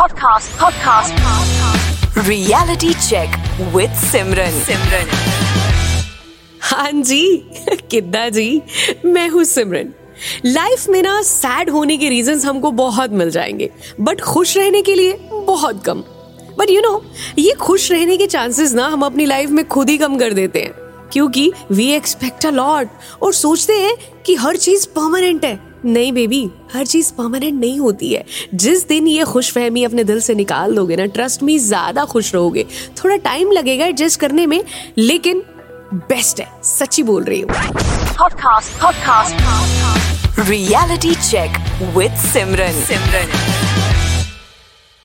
Podcast reality check with Simran. हाँ जी, किद्दा जी, मैं हूँ सिमरन। लाइफ में ना सैड होने के रीजंस हमको बहुत मिल जाएंगे, बट खुश रहने के लिए बहुत कम। बट यू नो, ये खुश रहने के चांसेस ना हम अपनी लाइफ में खुद ही कम कर देते हैं, क्योंकि वी एक्सपेक्ट अ लॉट और सोचते हैं कि हर चीज परमानेंट है। नहीं बेबी, हर चीज परमानेंट नहीं होती है। जिस दिन ये खुशफहमी अपने दिल से निकाल दोगे ना, ट्रस्ट मी, ज्यादा खुश रहोगे। थोड़ा टाइम लगेगा एडजस्ट करने में, लेकिन बेस्ट है। सच्ची बोल रही हूँ। Reality check with Simran.